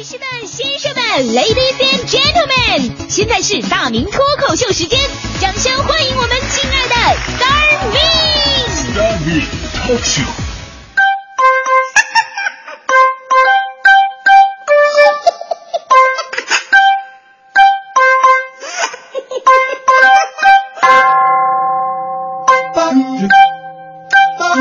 女士们、先生们 ，Ladies and Gentlemen， 现在是大明脱口秀时间，掌声欢迎我们亲爱的大明脱口秀。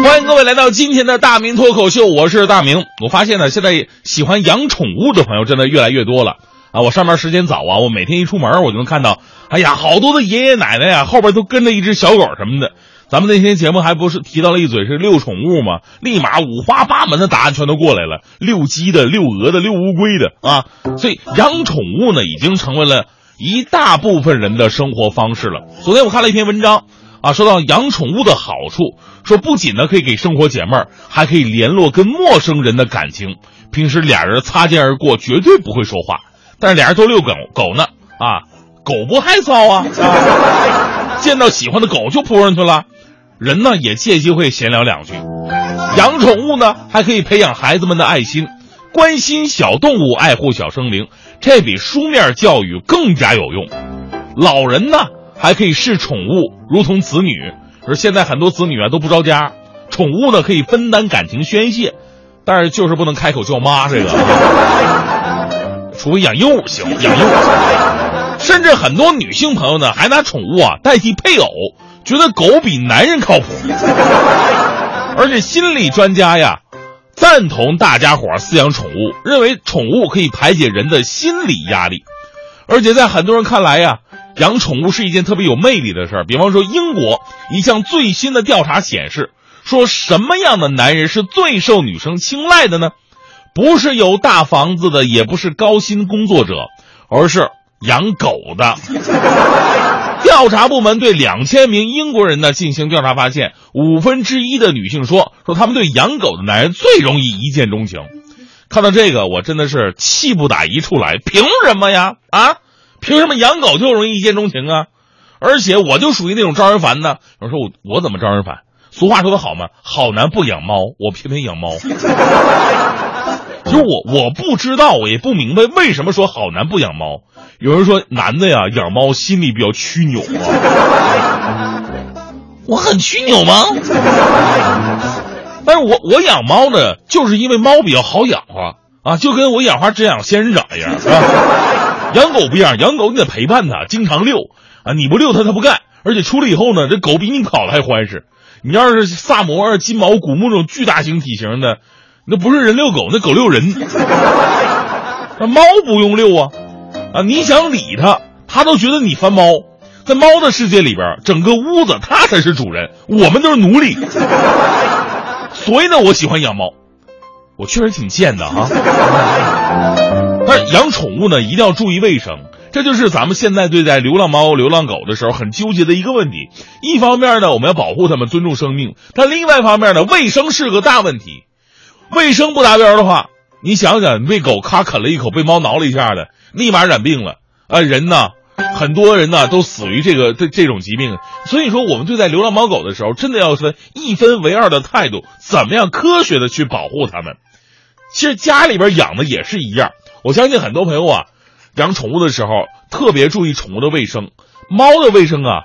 欢迎各位来到今天的大明脱口秀，我是大明。我发现呢，现在喜欢养宠物的朋友真的越来越多了啊！我上班时间早啊，我每天一出门我就能看到，哎呀，好多的爷爷奶奶呀，后边都跟着一只小狗什么的。咱们那天节目还不是提到了一嘴是遛宠物吗？立马五花八门的答案全都过来了，遛鸡的、遛鹅的、遛乌龟的啊！所以养宠物呢，已经成为了一大部分人的生活方式了。昨天我看了一篇文章。啊，说到养宠物的好处，说不仅呢可以给生活解闷，还可以联络跟陌生人的感情。平时俩人擦肩而过，绝对不会说话，但是俩人都遛狗呢，啊，狗不害臊啊，见到喜欢的狗就扑上去了，人呢也借机会闲聊两句。养宠物呢，还可以培养孩子们的爱心，关心小动物，爱护小生灵，这比书面教育更加有用。老人呢？还可以视宠物如同子女，而现在很多子女啊都不着家，宠物呢可以分担感情宣泄，但是就是不能开口叫妈这个，除非养鹦鹉行，养鹦鹉。甚至很多女性朋友呢还拿宠物啊代替配偶，觉得狗比男人靠谱。而且心理专家呀赞同大家伙饲养宠物，认为宠物可以排解人的心理压力，而且在很多人看来呀。养宠物是一件特别有魅力的事儿，比方说英国一项最新的调查显示，说什么样的男人是最受女生青睐的呢？不是有大房子的，也不是高薪工作者，而是养狗的。调查部门对2000名英国人呢进行调查，发现1/5的女性说他们对养狗的男人最容易一见钟情。看到这个，我真的是气不打一处来，凭什么呀？啊？凭什么养狗就容易一见钟情啊？而且我就属于那种招人烦的。有人说我怎么招人烦？俗话说的好嘛，好男不养猫，我偏偏养猫。其实我不知道，我也不明白为什么说好男不养猫。有人说男的呀养猫心里比较屈扭啊。我很屈扭吗？但是我养猫呢，就是因为猫比较好养花啊，就跟我养花只养仙人掌一样啊。养狗不一样，养狗你得陪伴它，经常遛啊，你不遛它它不干，而且出来以后呢，这狗比你跑了还欢实。你要是萨摩尔、金毛、古牧这种巨大型体型的，那不是人遛狗，那狗遛人。那猫不用遛啊，你想理它，它都觉得你烦猫。在猫的世界里边，整个屋子它才是主人，我们都是奴隶。所以呢，我喜欢养猫，我确实挺贱的啊。但养宠物呢一定要注意卫生，这就是咱们现在对待流浪猫流浪狗的时候很纠结的一个问题。一方面呢我们要保护它们，尊重生命，但另外一方面呢卫生是个大问题。卫生不达标的话，你想想，被狗咔啃了一口，被猫挠了一下的，立马染病了啊！人呢，很多人呢都死于这种疾病。所以说我们对待流浪猫狗的时候真的要分一分为二的态度，怎么样科学的去保护它们。其实家里边养的也是一样，我相信很多朋友啊养宠物的时候特别注意宠物的卫生。猫的卫生啊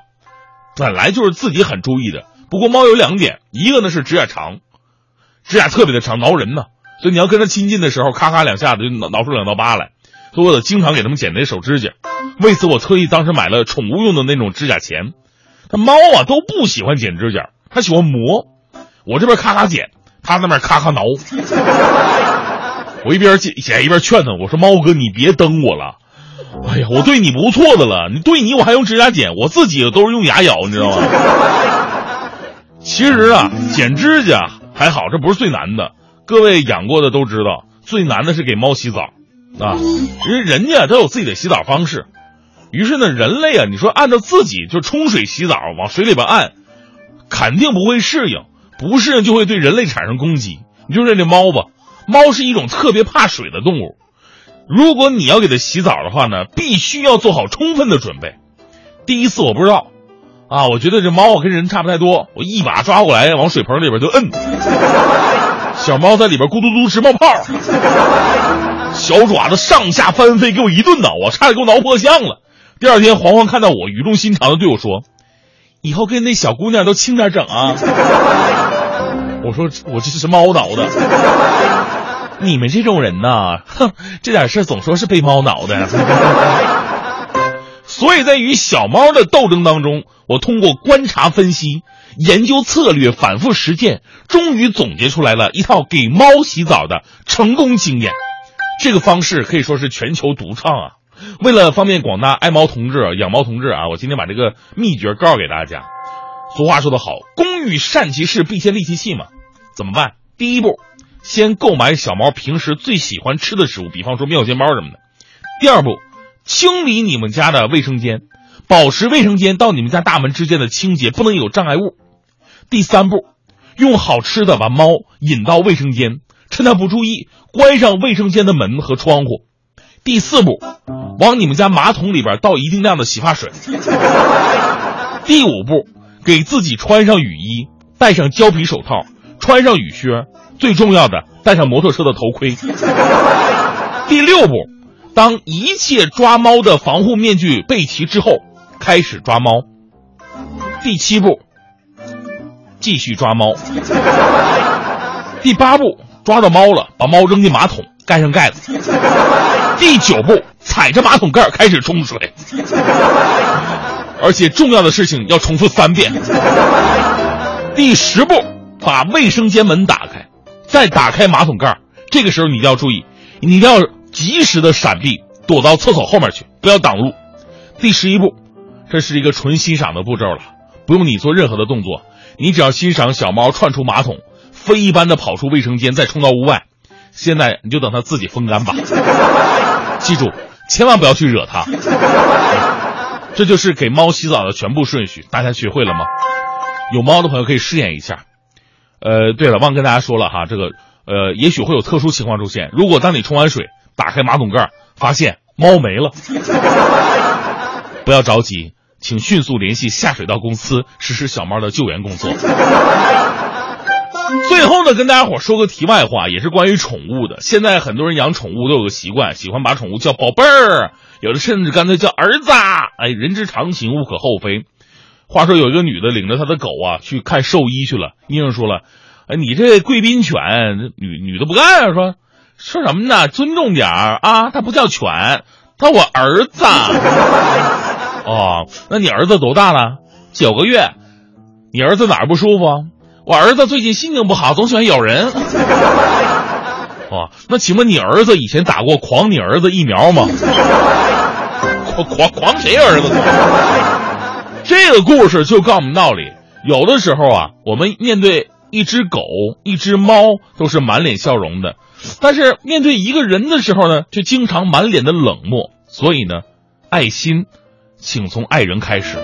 本来就是自己很注意的，不过猫有2点，一个呢是指甲长，指甲特别的长，挠人呢、啊、所以你要跟它亲近的时候咔咔2下子就挠出2道疤来，所以我得经常给它们剪那手指甲。为此我特意当时买了宠物用的那种指甲钳，它猫啊都不喜欢剪指甲，它喜欢磨，我这边咔咔剪，它那边咔咔挠。我一边剪一边劝他，我说猫哥你别蹬我了，哎呀我对你不错的了，你对你我还用指甲剪，我自己都是用牙咬，你知道吗？其实啊剪指甲还好，这不是最难的，各位养过的都知道，最难的是给猫洗澡啊，因为人家都有自己的洗澡方式。于是呢人类啊，你说按照自己就冲水洗澡往水里边按，肯定不会适应，不适应就会对人类产生攻击。你就认这猫吧，猫是一种特别怕水的动物，如果你要给它洗澡的话呢，必须要做好充分的准备。第一次我不知道啊，我觉得这猫跟人差不太多，我一把抓过来往水盆里边就摁，小猫在里边咕嘟嘟直冒泡，小爪子上下翻飞，给我一顿挠啊，差点给我挠破相了。第二天黄黄看到我，语重心长的对我说，以后跟那小姑娘都轻点整啊。我说我这是猫挠的，你们这种人呐，哼，这点事总说是被猫挠的。所以在与小猫的斗争当中，我通过观察分析、研究策略、反复实践，终于总结出来了一套给猫洗澡的成功经验。这个方式可以说是全球独创啊！为了方便广大爱猫同志、养猫同志啊，我今天把这个秘诀告给大家。俗话说得好，工欲善其事，必先利其器嘛。怎么办？第一步，先购买小猫平时最喜欢吃的食物，比方说妙鲜包什么的。第二步，清理你们家的卫生间，保持卫生间到你们家大门之间的清洁，不能有障碍物。第三步，用好吃的把猫引到卫生间，趁它不注意，关上卫生间的门和窗户。第四步，往你们家马桶里边倒一定量的洗发水。第五步，给自己穿上雨衣，戴上胶皮手套，穿上雨靴，最重要的，戴上摩托车的头盔。第六步，当一切抓猫的防护面具备齐之后，开始抓猫。第七步，继续抓猫。第八步，抓到猫了，把猫扔进马桶，盖上盖子。第九步，踩着马桶盖开始冲水。而且重要的事情要重复3遍。第10步，把卫生间门打开，再打开马桶盖。这个时候你要注意，你要及时的闪避，躲到厕所后面去，不要挡路。第11步，这是一个纯欣赏的步骤了，不用你做任何的动作，你只要欣赏小猫窜出马桶，飞一般的跑出卫生间，再冲到屋外。现在你就等它自己风干吧。记住，千万不要去惹它。这就是给猫洗澡的全部顺序，大家学会了吗？有猫的朋友可以试验一下。对了，忘跟大家说了哈，这个也许会有特殊情况出现。如果当你冲完水，打开马桶盖，发现猫没了，不要着急，请迅速联系下水道公司实施小猫的救援工作。最后呢，跟大家伙说个题外话，也是关于宠物的。现在很多人养宠物都有个习惯，喜欢把宠物叫宝贝儿，有的甚至干脆叫儿子。哎，人之常情，无可厚非。话说有一个女的领着她的狗啊去看兽医去了，医生说了，哎，你这贵宾犬，女的不干啊，说什么呢？尊重点啊，他不叫犬，他我儿子。哦，那你儿子多大了？9个月。你儿子哪儿不舒服？我儿子最近心情不好，总喜欢咬人。哦，那请问你儿子以前打过狂你儿子疫苗吗？狂谁儿子？这个故事就告诉我们道理，有的时候啊，我们面对一只狗、一只猫都是满脸笑容的，但是面对一个人的时候呢，却经常满脸的冷漠。所以呢，爱心请从爱人开始，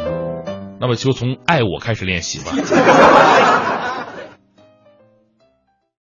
那么就从爱我开始练习吧。